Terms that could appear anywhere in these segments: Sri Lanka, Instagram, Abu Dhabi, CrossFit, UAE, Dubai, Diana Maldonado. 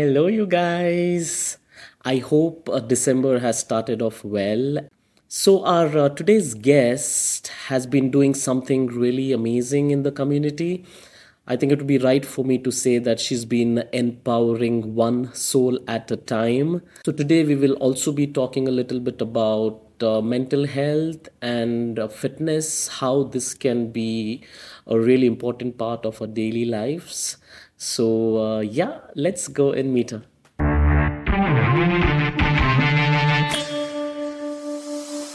Hello, you guys. I hope December has started off well. So, our today's guest has been doing something really amazing in the community. I think it would be right for me to say that she's been empowering one soul at a time. So, today we will also be talking a little bit about mental health and fitness, how this can be a really important part of our daily lives. So, let's go and meet her.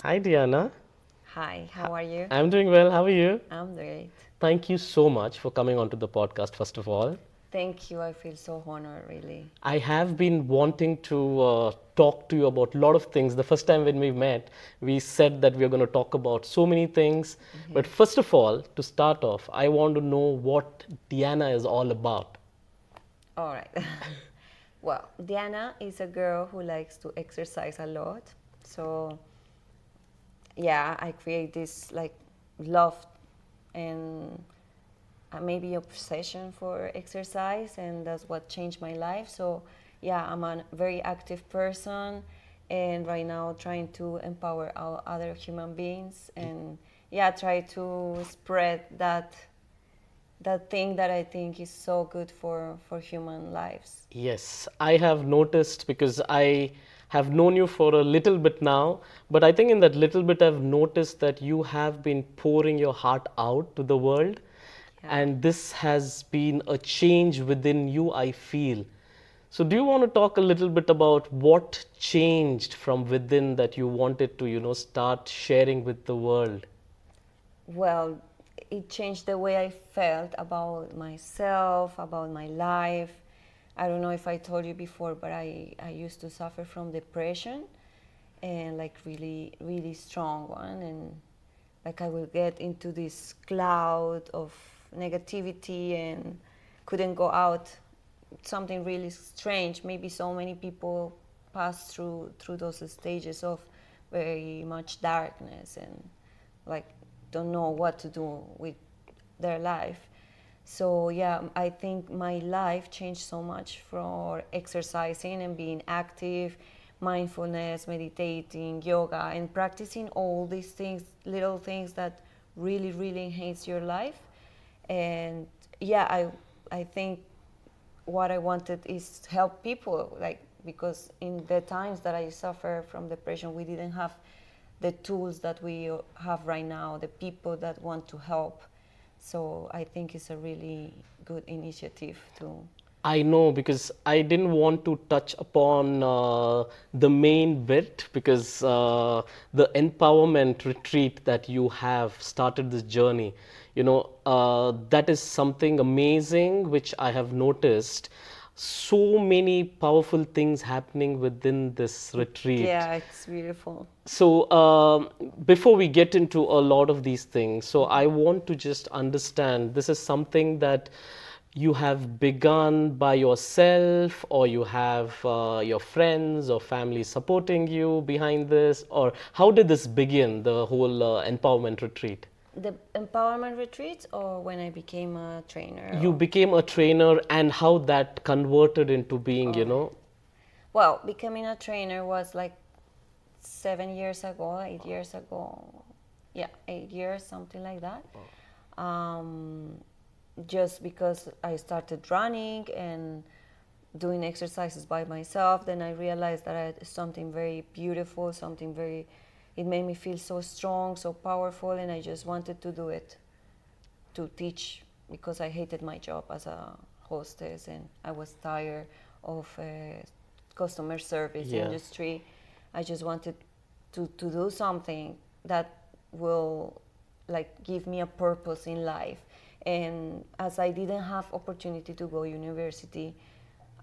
Hi, Diana. Hi, how are you? I'm doing well. How are you? I'm great. Thank you so much for coming onto the podcast, first of all. Thank you. I feel so honored, really. I have been wanting to talk to you about a lot of things. The first time when we met, we said that we are going to talk about so many things. Mm-hmm. But first of all, to start off, I want to know what Diana is all about. All right. Well, Diana is a girl who likes to exercise a lot. So, yeah, I create this love and maybe obsession for exercise, and that's what changed my life. So yeah, I'm a very active person, and right now trying to empower all other human beings, and yeah, try to spread that thing that I think is so good for human lives. Yes, I have noticed, because I have known you for a little bit now, but I think in that little bit I've noticed that you have been pouring your heart out to the world. And this has been a change within you, I feel. So do you want to talk a little bit about what changed from within that you wanted to, start sharing with the world? Well, it changed the way I felt about myself, about my life. I don't know if I told you before, but I used to suffer from depression, and really, really strong one. And I will get into this cloud of negativity and couldn't go out. Something really strange. Maybe so many people pass through those stages of very much darkness and don't know what to do with their life. So yeah, I think my life changed so much for exercising and being active, mindfulness, meditating, yoga, and practicing all these things, little things that really, really enhance your life. And yeah, I think what I wanted is to help people, because in the times that I suffered from depression, we didn't have the tools that we have right now, the people that want to help. So I think it's a really good initiative to... I know, because I didn't want to touch upon the main bit, because the empowerment retreat that you have started this journey, that is something amazing which I have noticed. So many powerful things happening within this retreat. Yeah, it's beautiful. So before we get into a lot of these things, so I want to just understand, this is something that you have begun by yourself, or you have your friends or family supporting you behind this, or how did this begin, the whole empowerment retreat? The empowerment retreat, or when I became a trainer? You became a trainer, and how that converted into being, Well, becoming a trainer was 8 years ago. Yeah, 8 years, something like that. Oh. Just because I started running and doing exercises by myself, then I realized that I had something very beautiful, it made me feel so strong, so powerful, and I just wanted to do it, to teach, because I hated my job as a hostess, and I was tired of customer service industry. I just wanted to do something that will give me a purpose in life. And as I didn't have opportunity to go to university,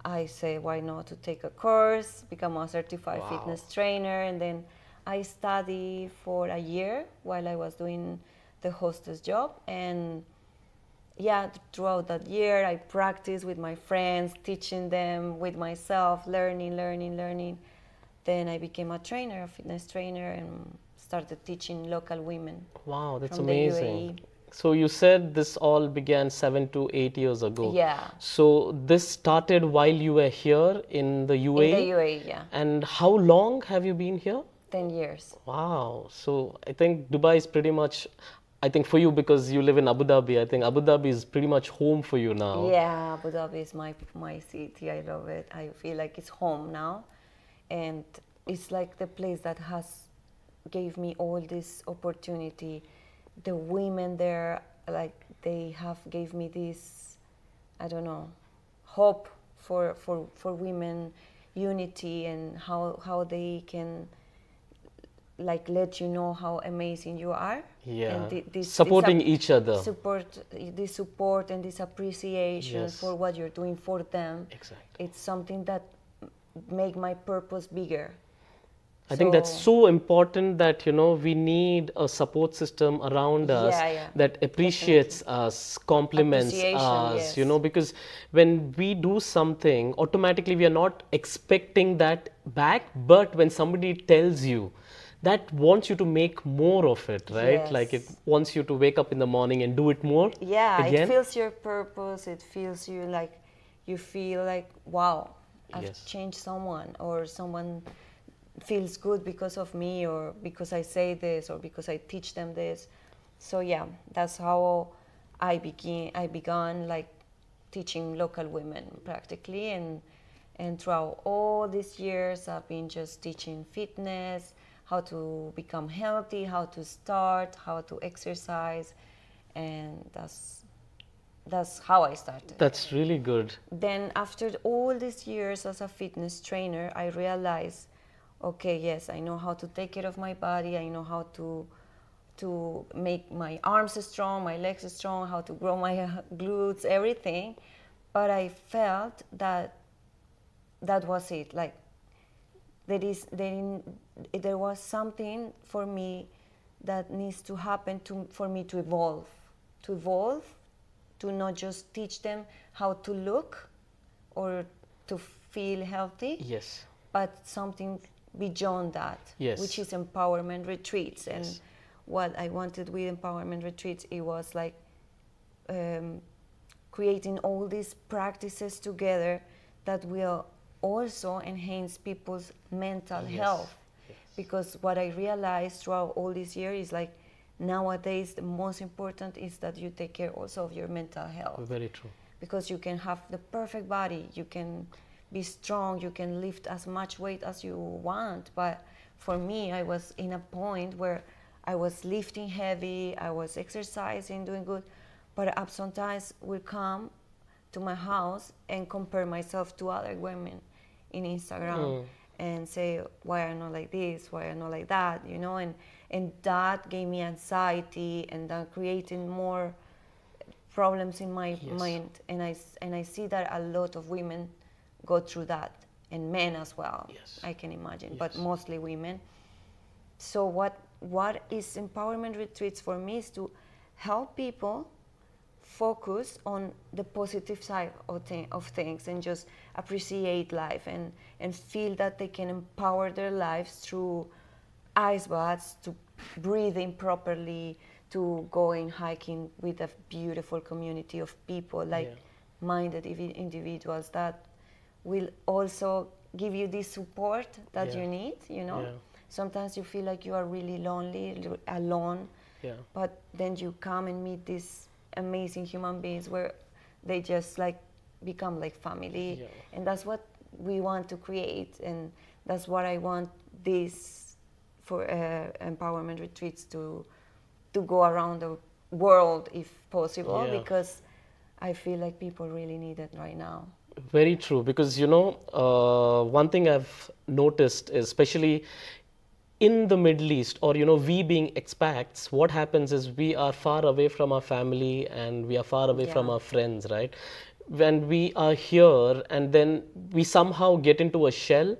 I say, why not to take a course, become a certified fitness trainer. And then I studied for a year while I was doing the hostess job. And yeah, throughout that year, I practiced with my friends, teaching them, with myself, learning. Then I became a fitness trainer, and started teaching local women. Wow, that's amazing. So you said this all began 7 to 8 years ago. Yeah. So this started while you were here in the UAE? In the UAE, yeah. And how long have you been here? 10 years. Wow. So I think Dubai is pretty much, I think for you, because you live in Abu Dhabi, I think Abu Dhabi is pretty much home for you now. Yeah, Abu Dhabi is my city. I love it. I feel like it's home now. And it's like the place that gave me all this opportunity. The women there, like, they gave me this, I don't know, hope for women, unity, and how they can, like, let you know how amazing you are. Yeah. And this support and this appreciation, yes, for what you're doing for them. Exactly. It's something that make my purpose bigger. I think that's so important that, you know, we need a support system around us, yeah, that appreciates, definitely, us, compliments us, yes, you know, because when we do something, automatically we are not expecting that back. But when somebody tells you, that wants you to make more of it, right? Yes. Like, it wants you to wake up in the morning and do it more. Yeah, again. It fills your purpose. It fills you, like, you feel like, wow, I've, yes, changed someone, or someone feels good because of me, or because I say this, or because I teach them this. So yeah, that's how I began like teaching local women practically, and throughout all these years I've been just teaching fitness, how to become healthy, how to start, how to exercise, and that's how I started. That's really good. Then after all these years as a fitness trainer, I realized, okay, yes, I know how to take care of my body. I know how to make my arms strong, my legs strong, how to grow my glutes, everything. But I felt that was it. Like, there was something for me that needs to happen for me to evolve. To evolve, to not just teach them how to look or to feel healthy. Yes. But something beyond that, yes, which is empowerment retreats. And yes, what I wanted with empowerment retreats, it was like creating all these practices together that will also enhance people's mental, yes, health. Yes. Because what I realized throughout all this year is, like, nowadays the most important is that you take care also of your mental health. Very true. Because you can have the perfect body, you can be strong, you can lift as much weight as you want. But for me, I was in a point where I was lifting heavy, I was exercising, doing good, but I sometimes would come to my house and compare myself to other women in Instagram, and say, why are not like this, why are not like that, you know? And that gave me anxiety, and that created more problems in my, yes, mind. And I see that a lot of women go through that, and men as well, yes, I can imagine, yes, but mostly women. So what is empowerment retreats for me is to help people focus on the positive side of things, and just appreciate life, and feel that they can empower their lives through ice baths, to breathing properly, to going hiking with a beautiful community of people, like, yeah, minded individuals that will also give you the support that, yeah, you need, you know? Yeah. Sometimes you feel like you are really lonely, alone, yeah, but then you come and meet these amazing human beings where they just, like, become like family. Yeah. And that's what we want to create, and that's what I want this for empowerment retreats to go around the world if possible, yeah, because I feel like people really need it right now. Very true, because, you know, one thing I've noticed is, especially in the Middle East, or, you know, we being expats, what happens is we are far away from our family, and we are far away, yeah, from our friends, right? When we are here, and then we somehow get into a shell,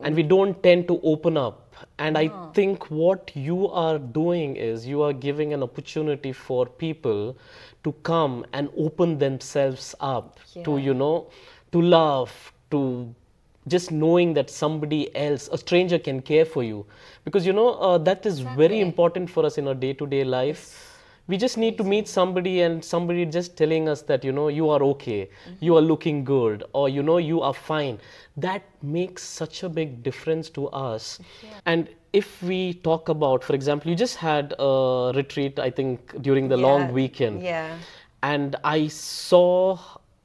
and we don't tend to open up. And no. I think what you are doing is you are giving an opportunity for people to come and open themselves up, yeah, to, you know, to love, to just knowing that somebody else, a stranger, can care for you. Because, you know, that is, exactly, very important for us in our day-to-day life. We just need to meet somebody and somebody just telling us that, you know, you are okay, mm-hmm. you are looking good, or, you know, you are fine. That makes such a big difference to us. Yeah. And if we talk about, for example, you just had a retreat, I think, during the long weekend. Yeah. And I saw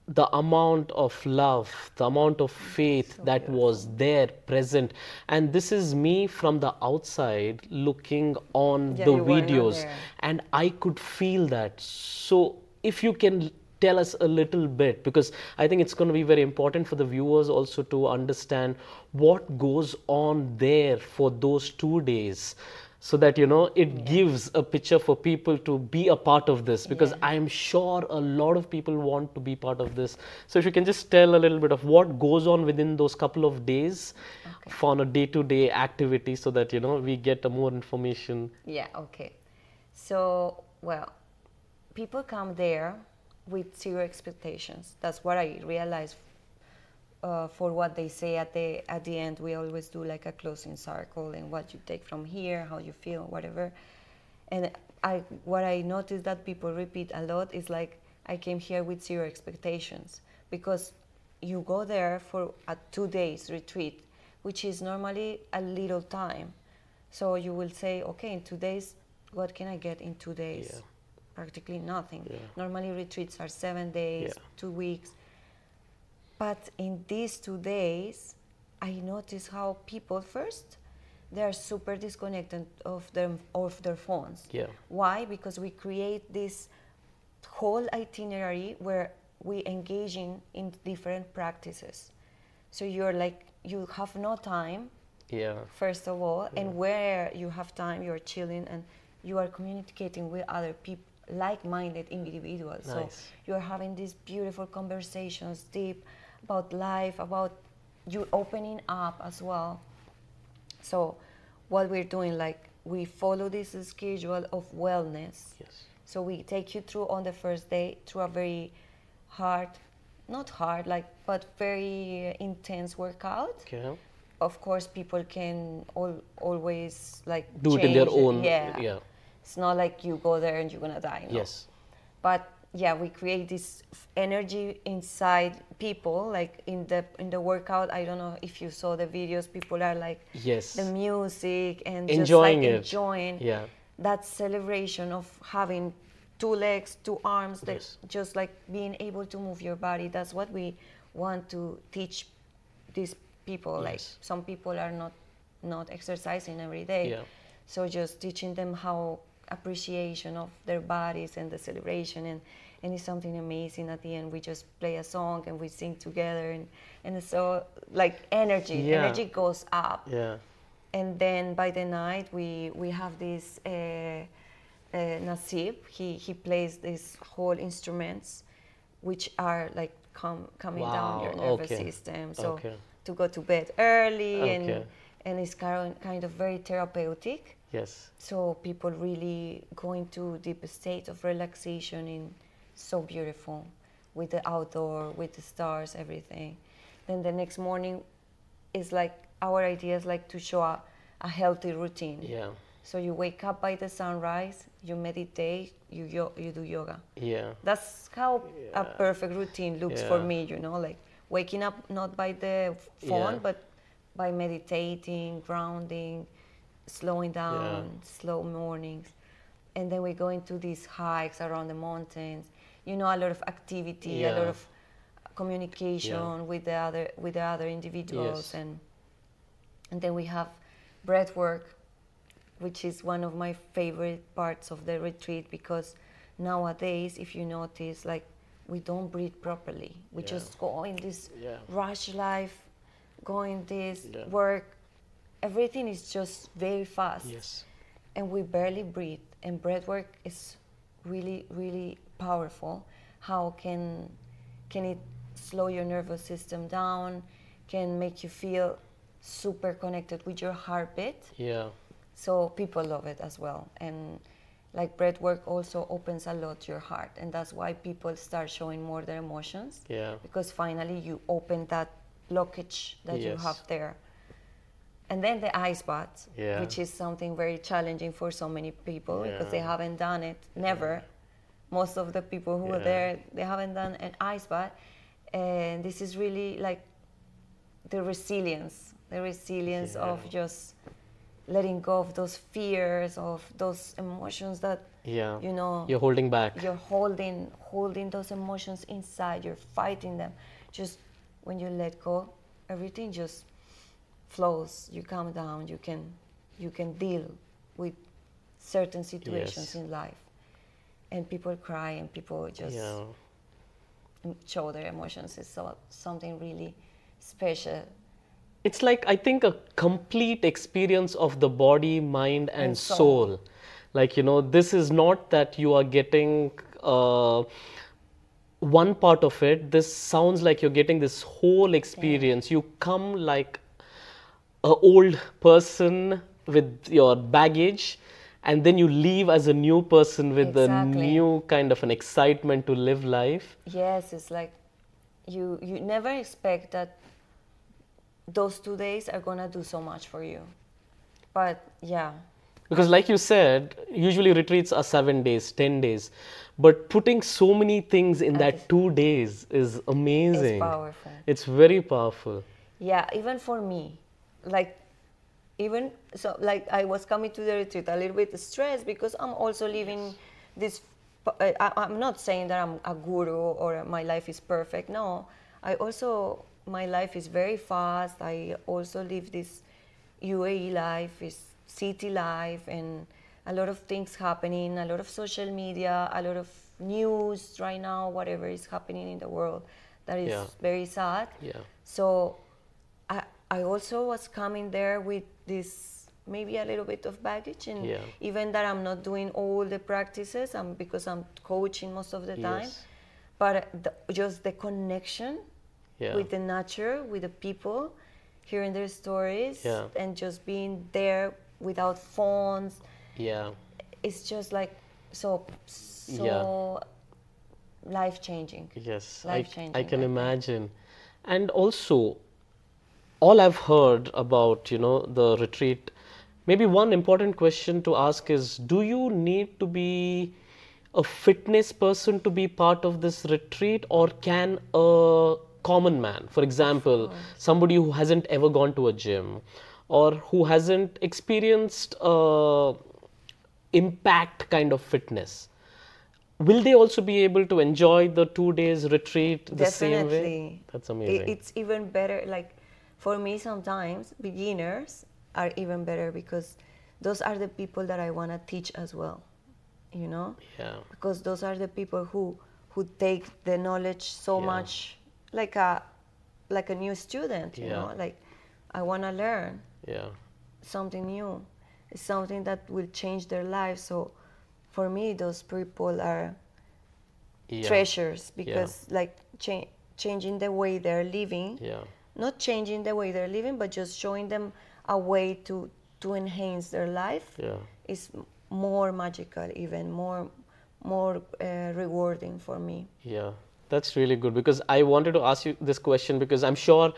the amount of love, the amount of faith so that was there present. And this is me from the outside looking on the videos, and I could feel that. So if you can tell us a little bit, because I think it's going to be very important for the viewers also to understand what goes on there for those 2 days, so that, you know, it gives a picture for people to be a part of this, because I'm sure a lot of people want to be part of this. So if you can just tell a little bit of what goes on within those couple of days for a day-to-day activity, so that, you know, we get more information. Yeah, okay. So, well, people come there with zero expectations. That's what I realized for what they say at the end. We always do like a closing circle and what you take from here, how you feel, whatever. And what I noticed that people repeat a lot is like, I came here with zero expectations, because you go there for a 2 days retreat, which is normally a little time. So you will say, okay, in 2 days, what can I get in 2 days? Yeah. Practically nothing. Yeah. Normally retreats are 7 days, 2 weeks. But in these 2 days, I noticed how people, first, they are super disconnected of their phones. Yeah. Why? Because we create this whole itinerary where we engage in different practices. So you're like, you have no time, first of all, and where you have time, you're chilling and you are communicating with other people, like-minded individuals. Nice. So you're having these beautiful conversations, deep, about life, about you opening up as well. So what we're doing, like, we follow this schedule of wellness. Yes. So we take you through on the first day through a very hard, not hard, like, but very intense workout. Okay. Of course, people can always like do it in their own. Yeah. It's not like you go there and you're gonna die. No. Yes. But we create this energy inside people, like in the workout. I don't know if you saw the videos. People are like, the music and enjoying it. Yeah. That celebration of having 2 legs, 2 arms, that just like being able to move your body. That's what we want to teach these people. Yes. Like, some people are not exercising every day. Yeah. So just teaching them how appreciation of their bodies and the celebration, and it's something amazing. At the end, we just play a song and we sing together, and so like energy goes up. Yeah. And then by the night we have this Nasib. He plays these whole instruments, which are like coming down your nervous system. So to go to bed early and it's kind of very therapeutic. Yes. So people really go into deep state of relaxation, in so beautiful, with the outdoor, with the stars, everything. Then the next morning is like, our idea is like to show a healthy routine. Yeah. So you wake up by the sunrise, you meditate, you do yoga. Yeah. That's how a perfect routine looks for me, you know, like waking up not by the phone, but by meditating, grounding, slowing down, slow mornings. And then we go into these hikes around the mountains, you know, a lot of activity, a lot of communication with the other individuals. Yes. And then we have breath work, which is one of my favorite parts of the retreat, because nowadays, if you notice, like, we don't breathe properly. We just go in this rush life, going this work, everything is just very fast. Yes. And we barely breathe. And breathwork is really, really powerful. How can it slow your nervous system down? Can make you feel super connected with your heartbeat. Yeah. So people love it as well. And like breathwork also opens a lot your heart, and that's why people start showing more their emotions. Yeah. Because finally you open that blockage that you have there. And then the eye spots, which is something very challenging for so many people because they haven't done it, never. Most of the people who are there, they haven't done an eye spot. And this is really like the resilience of just letting go of those fears, of those emotions that, you know, you're holding back. You're holding those emotions inside, you're fighting them. Just when you let go, everything just flows, you calm down, you can deal with certain situations in life. And people cry and people just show their emotions. It's something really special. It's like, I think, a complete experience of the body, mind and soul. Like, you know, this is not that you are getting one part of it. This sounds like you're getting this whole experience. You come like an old person with your baggage, and then you leave as a new person with a new kind of an excitement to live life. Yes, it's like you never expect that those 2 days are gonna do so much for you. But because like you said, usually retreats are 7 days, 10 days, but putting so many things in that 2 days is amazing. It's powerful. It's very powerful. Yeah, even for me, like, even so, like, I was coming to the retreat a little bit stressed because I'm also living this. I'm not saying that I'm a guru or my life is perfect. No, my life is very fast. I also live this UAE life, this city life, and a lot of things happening, a lot of social media, a lot of news right now, whatever is happening in the world that is very sad. Yeah. So I also was coming there with this maybe a little bit of baggage, and even that I'm not doing all the practices, because I'm coaching most of the time, but just the connection with the nature, with the people, hearing their stories, and just being there without phones. Yeah, it's just like so life-changing. Yes, life-changing. I can imagine, and also. All I've heard about, you know, the retreat, maybe one important question to ask is, do you need to be a fitness person to be part of this retreat, or can a common man, for example, somebody who hasn't ever gone to a gym or who hasn't experienced impact kind of fitness, will they also be able to enjoy the 2 days retreat the same way? Definitely. That's amazing. It's even better, like, for me, sometimes beginners are even better because those are the people that I want to teach as well, you know? Yeah. Because those are the people who take the knowledge so much, like a new student, you know? Like, I want to learn something new, something that will change their life. So for me, those people are treasures because like changing the way they're living. Yeah. Not changing the way they're living, but just showing them a way to enhance their life is more magical, even more rewarding for me. Yeah, that's really good, because I wanted to ask you this question because I'm sure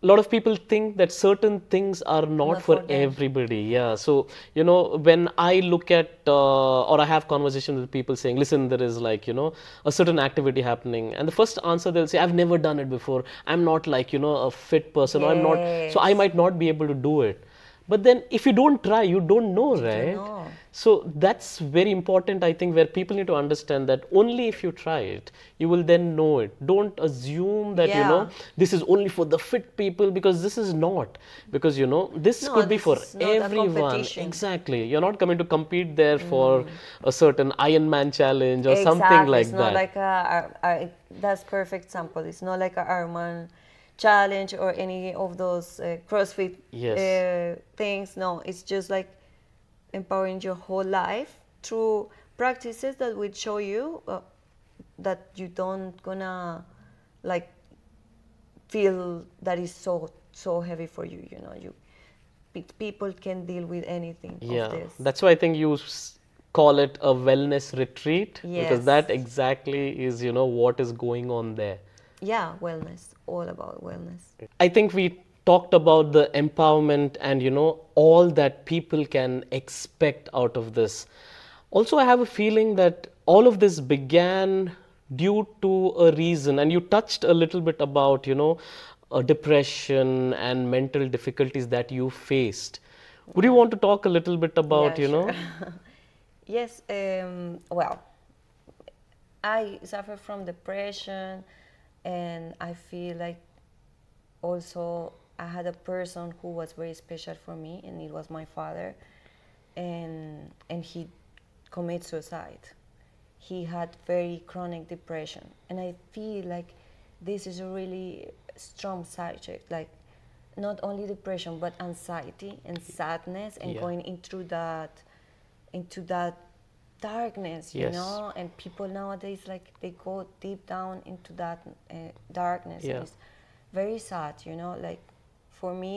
a lot of people think that certain things are not for everybody. Yeah. So, you know, when I look at or I have conversations with people saying, listen, there is like, you know, a certain activity happening. And the first answer they'll say, I've never done it before. I'm not like, you know, a fit person. Yes. Or I'm not. So I might not be able to do it. But then if you don't try, you don't know, right? So that's very important, I think, where people need to understand that only if you try it, you will then know it. Don't assume that, you know, this is only for the fit people, because this is not. Because, you know, this could be for everyone. Exactly. You're not coming to compete there for a certain Ironman challenge or something like that. It's not like that's perfect example. It's not like an Ironman challenge or any of those CrossFit things. No, it's just like empowering your whole life through practices that will show you that you don't gonna like feel that is so heavy for you. You know, people can deal with anything. Yeah, of this. That's why I think you call it a wellness retreat because that exactly is, you know, what is going on there. Yeah, wellness, all about wellness. I think we talked about the empowerment and, you know, all that people can expect out of this. Also, I have a feeling that all of this began due to a reason, and you touched a little bit about, you know, depression and mental difficulties that you faced. Would you want to talk a little bit about, you know? Yes, well, I suffer from depression, and I feel like also I had a person who was very special for me, and it was my father, and he committed suicide. He had very chronic depression, and I feel like this is a really strong subject, like not only depression but anxiety and sadness, and going into that darkness, you know, and people nowadays, like, they go deep down into that darkness. It's very sad, you know, like for me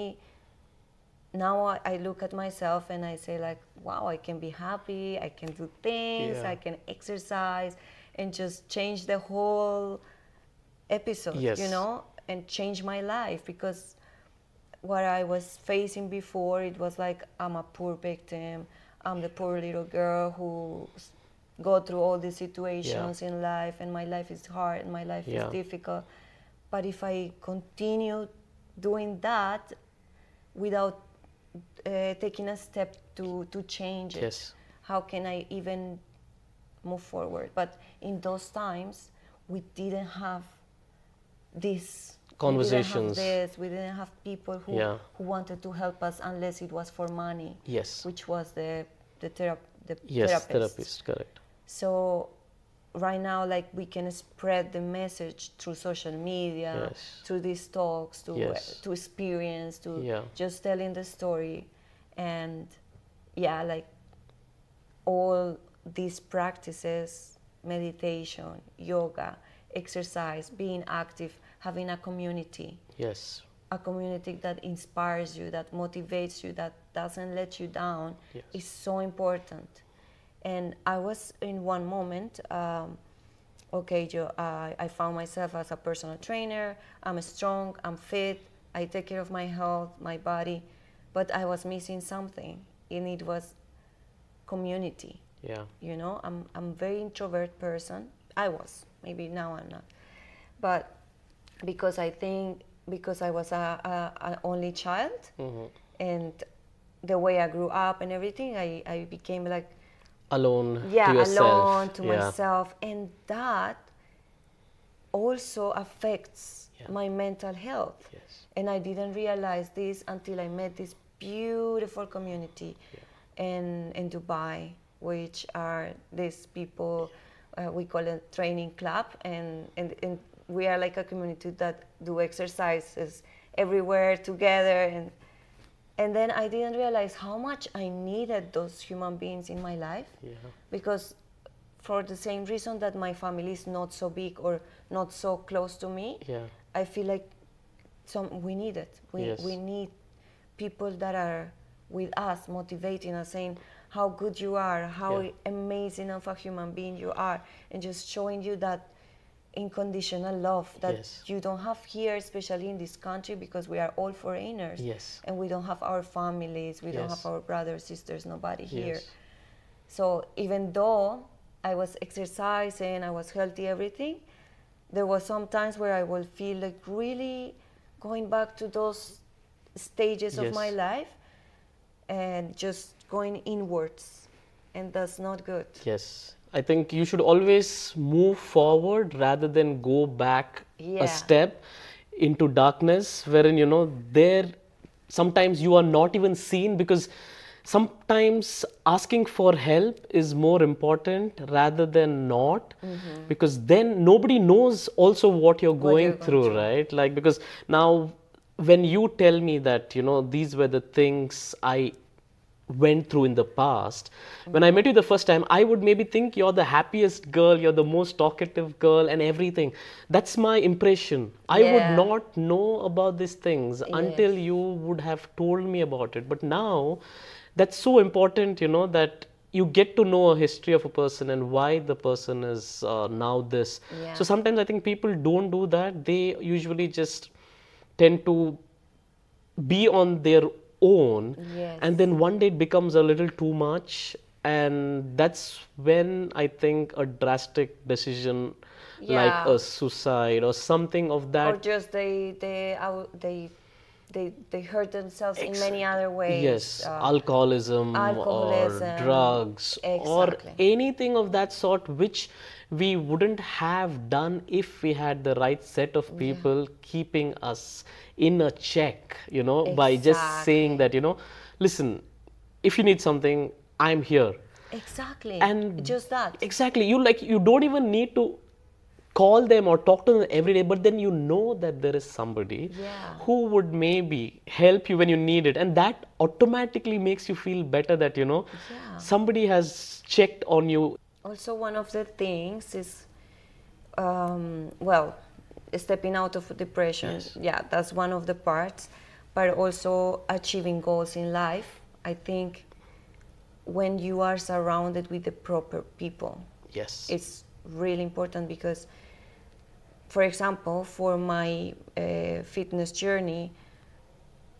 now I look at myself and I say, like, wow, I can be happy, I can do things, I can exercise and just change the whole episode, you know, and change my life, because what I was facing before, it was like, I'm a poor victim, I'm the poor little girl who go through all these situations in life, and my life is hard and my life is difficult. But if I continue doing that without taking a step to change it, how can I even move forward? But in those times, we didn't have these conversations. We didn't have people who wanted to help us, unless it was for money, which was the therapist, correct. So right now, like, we can spread the message through social media, through these talks, to experience, to just telling the story. And like all these practices, meditation, yoga, exercise, being active, having a community. Yes. A community that inspires you, that motivates you, that doesn't let you down, is so important. And I was in one moment, I found myself as a personal trainer. I'm strong, I'm fit, I take care of my health, my body, but I was missing something, and it was community. Yeah. You know, I'm very introvert person. I was, maybe now I'm not, but because I was an only child, and the way I grew up and everything, I became like alone to yourself. Alone to myself, and that also affects my mental health. Yes. And I didn't realize this until I met this beautiful community in Dubai, which are these people, we call it training club, and we are like a community that do exercises everywhere together, and then I didn't realize how much I needed those human beings in my life, because for the same reason that my family is not so big or not so close to me, I feel like we need it. We need people that are with us, motivating us, saying how good you are, how amazing of a human being you are, and just showing you that unconditional love that you don't have here, especially in this country, because we are all foreigners, and we don't have our families, we don't have our brothers, sisters, nobody here. So even though I was exercising, I was healthy, everything, there were some times where I will feel like really going back to those stages of my life and just going inwards, and that's not good. Yes. I think you should always move forward rather than go back a step into darkness, wherein, you know, there sometimes you are not even seen, because sometimes asking for help is more important rather than not, because then nobody knows also what you're going through, right? Like, because now when you tell me that, you know, these were the things I went through in the past, when I met you the first time, I would maybe think you're the happiest girl, you're the most talkative girl and everything. That's my impression. I would not know about these things until you would have told me about it. But now that's so important, you know, that you get to know a history of a person and why the person is now this. So sometimes I think people don't do that. They usually just tend to be on their own, yes. and then one day it becomes a little too much, and that's when I think a drastic decision yeah. like a suicide or something of that, or just they hurt themselves in many other ways. Yes, alcoholism or drugs exactly. or anything of that sort, which we wouldn't have done if we had the right set of people yeah. keeping us in a check, you know, exactly. by just saying that, you know, listen, if you need something, I'm here. Exactly. And just that. Exactly. You don't even need to call them or talk to them every day, but then you know that there is somebody yeah. who would maybe help you when you need it, and that automatically makes you feel better that, you know, yeah. somebody has checked on you. Also, one of the things is, stepping out of depression. Yes. Yeah, that's one of the parts, but also achieving goals in life. I think when you are surrounded with the proper people, yes, it's really important, because for example, for my fitness journey,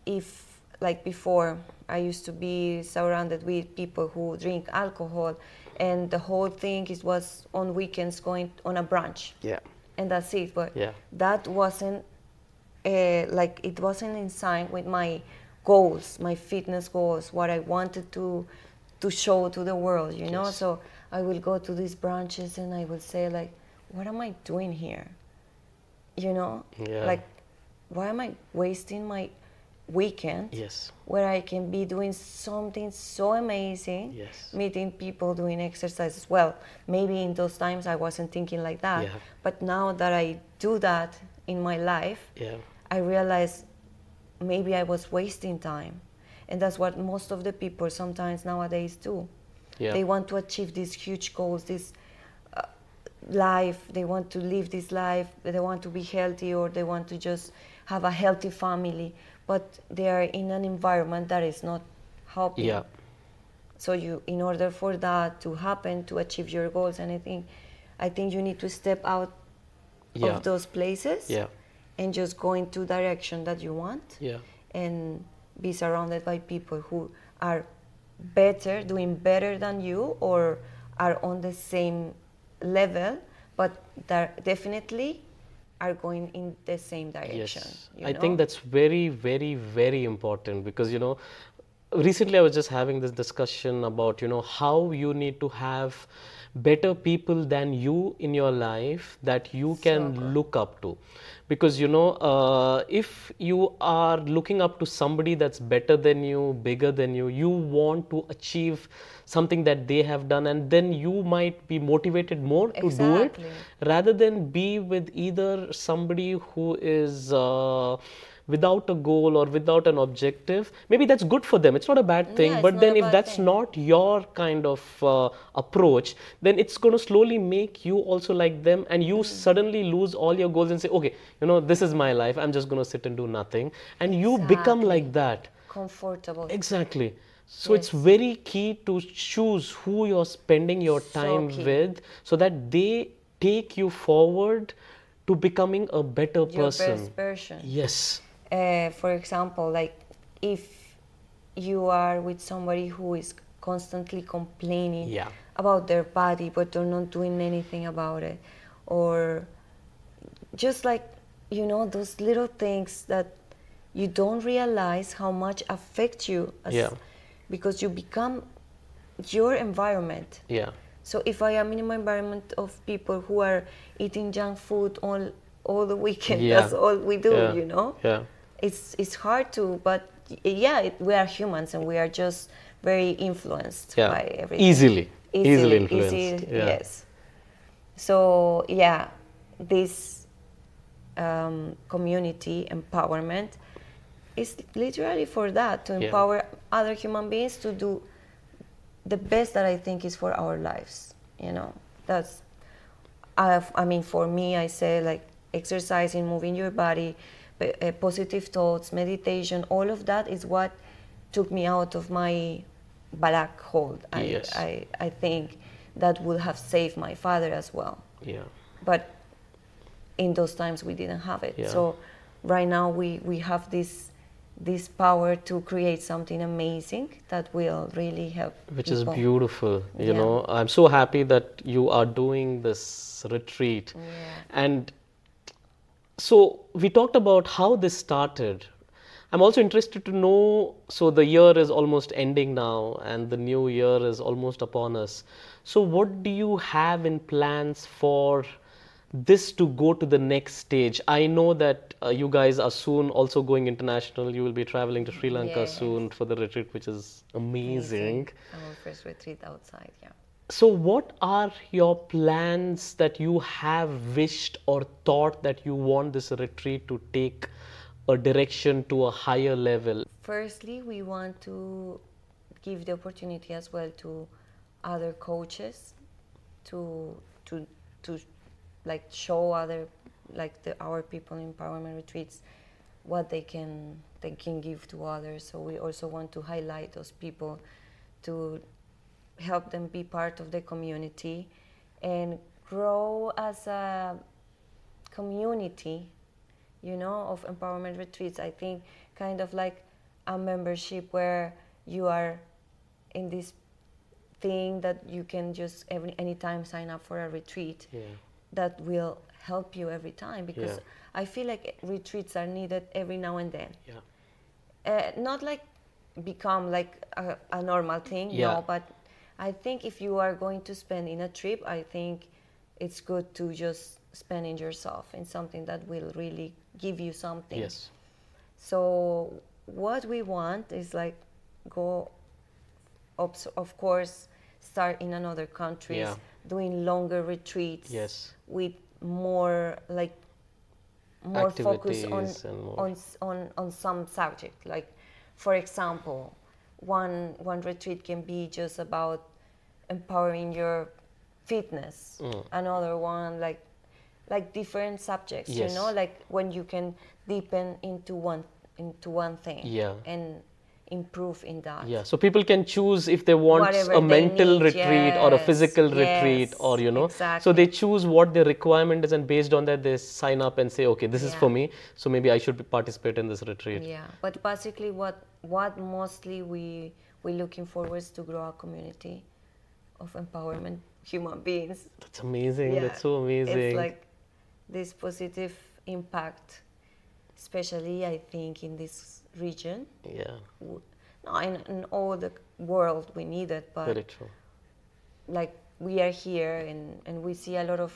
if like before I used to be surrounded with people who drink alcohol, and the whole thing was on weekends going on a brunch, yeah, and that's it, but yeah. that wasn't it wasn't in sync with my goals, my fitness goals, what I wanted to show to the world, you yes. know. So I will go to these branches and I will say like, what am I doing here? You know, yeah. like, why am I wasting my weekend yes. where I can be doing something so amazing, yes. meeting people, doing exercises. Well, maybe in those times I wasn't thinking like that, yeah. but now that I do that in my life, yeah. I realize maybe I was wasting time. And that's what most of the people sometimes nowadays do. Yeah. They want to achieve these huge goals, this life. They want to live this life. They want to be healthy, or they want to just have a healthy family. But they are in an environment that is not helping. Yeah. So in order for that to happen, to achieve your goals, and I think you need to step out yeah. of those places yeah. and just go into direction that you want yeah. and be surrounded by people who are better, doing better than you, or are on the same level, but that definitely are going in the same direction. Yes. I think that's very, very, very important, because, you know, recently I was just having this discussion about, you know, how you need to have better people than you in your life that you can look up to. Because, you know, if you are looking up to somebody that's better than you, bigger than you, you want to achieve something that they have done, and then you might be motivated more to do it, rather than be with either somebody who is without a goal or without an objective. Maybe that's good for them, it's not a bad thing, but then if that's not your kind of approach, then it's going to slowly make you also like them, and you suddenly lose all your goals and say, okay, you know, this is my life, I'm just going to sit and do nothing, and you become like that. Comfortable. Exactly. So yes. it's very key to choose who you're spending your time with, so that they take you forward to becoming a better person. Your best version. Yes. For example, like if you are with somebody who is constantly complaining yeah. about their body, but they're not doing anything about it, or just like, you know, those little things that you don't realize how much affect you yeah. because you become your environment. Yeah. So if I am in an environment of people who are eating junk food all the weekend, yeah. that's all we do, yeah. you know? Yeah. It's hard to, but yeah, we are humans, and we are just very influenced yeah. by everything. Easily influenced. Yeah. Yes. So yeah, this community empowerment is literally for that, to empower yeah. other human beings to do the best that I think is for our lives, you know. That's, I mean, for me, I say like exercising, moving your body, positive thoughts, meditation, all of that is what took me out of my black hole. Yes. I think that would have saved my father as well. Yeah. But in those times we didn't have it. Yeah. So right now we have this this power to create something amazing that will really help people. Which is beautiful. You know, I'm so happy that you are doing this retreat. Yeah. And so we talked about how this started. I'm also interested to know, so the year is almost ending now and the new year is almost upon us. So what do you have in plans for this to go to the next stage? I know that you guys are soon also going international. You will be traveling to Sri Lanka soon for the retreat, which is amazing. Our first retreat outside, yeah. So what are your plans that you have wished or thought that you want this retreat to take a direction to a higher level? Firstly, we want to give the opportunity as well to other coaches to like show other our people in empowerment retreats what they can give to others. So we also want to highlight those people to help them be part of the community and grow as a community, you know, of empowerment retreats. I think kind of like a membership where you are in this thing that you can just anytime sign up for a retreat that will help you every time, because I feel like retreats are needed every now and then. Not like become like a normal thing, no, but I think if you are going to spend in a trip, I think it's good to just spending yourself in something that will really give you something. Yes. So what we want is like go, of course, start in another countries, doing longer retreats with more like more activities, focus on some subject. Like, for example, one retreat can be just about empowering your fitness. Another one like different subjects, you know, like when you can deepen into one thing and improve in that. Yeah, so people can choose if they want whatever a mental need, retreat or a physical retreat, or, you know, so they choose what their requirement is and based on that they sign up and say, okay, this is for me, so maybe I should participate in this retreat. Yeah, but basically what mostly we're looking forward is to grow a community of empowerment human beings. That's amazing, that's so amazing. It's like this positive impact, especially I think in this region. Yeah. No, in all the world we need it, but very true. Like we are here and we see a lot of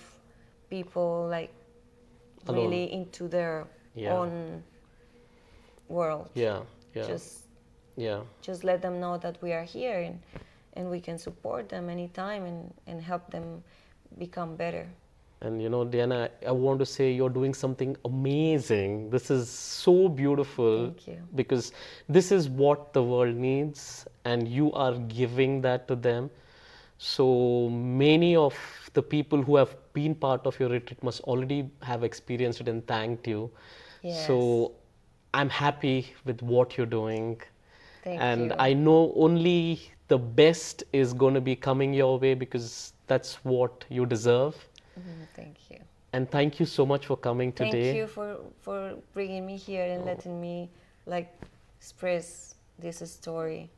people like alone, really into their own world. Yeah. Yeah. Just let them know that we are here and we can support them anytime and help them become better. And you know, Diana, I want to say you're doing something amazing. This is so beautiful. Thank you. Because this is what the world needs and you are giving that to them. So many of the people who have been part of your retreat must already have experienced it and thanked you. Yes. So I'm happy with what you're doing. Thank you. I know only the best is going to be coming your way because that's what you deserve. Thank you. And thank you so much for coming today. Thank you for bringing me here and letting me like express this story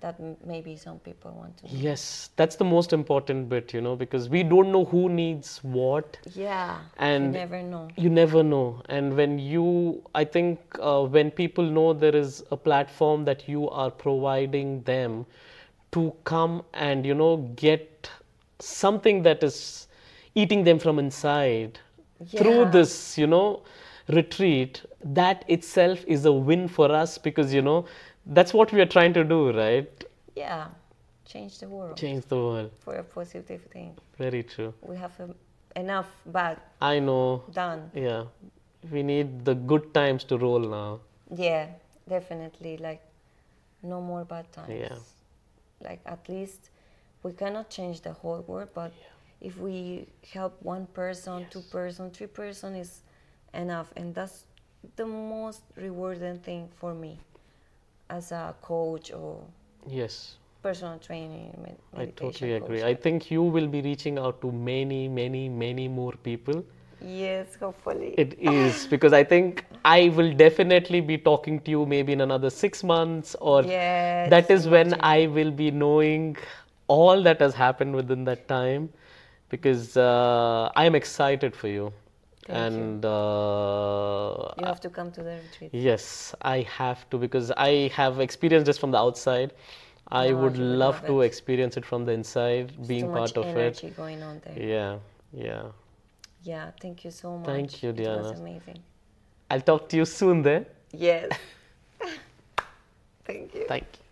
that maybe some people want to know. Yes, that's the most important bit, you know, because we don't know who needs what. Yeah, and you never know. And when I think when people know there is a platform that you are providing them to come and, you know, get something that is eating them from inside through this, you know, retreat, that itself is a win for us because, you know, that's what we are trying to do, right? Yeah, change the world. Change the world. For a positive thing. Very true. We have enough bad. I know. Done. Yeah. We need the good times to roll now. Yeah, definitely. Like, no more bad times. Yeah. Like, at least we cannot change the whole world, but if we help one person, 2 person, 3 person is enough. And that's the most rewarding thing for me as a coach or personal training, meditation. I totally agree. I think you will be reaching out to many, many, many more people. Yes, hopefully. It is, because I think I will definitely be talking to you maybe in another 6 months, or yes, that is when I will be knowing all that has happened within that time, because I am excited for you. You have to come to the retreat. Yes, I have to, because I have experienced this from the outside. I would love to experience it from the inside, being part of it. Too much energy going on there. Yeah, yeah. Yeah, thank you so much. Thank you, Diana. It was amazing. I'll talk to you soon then. Yes. Thank you. Thank you.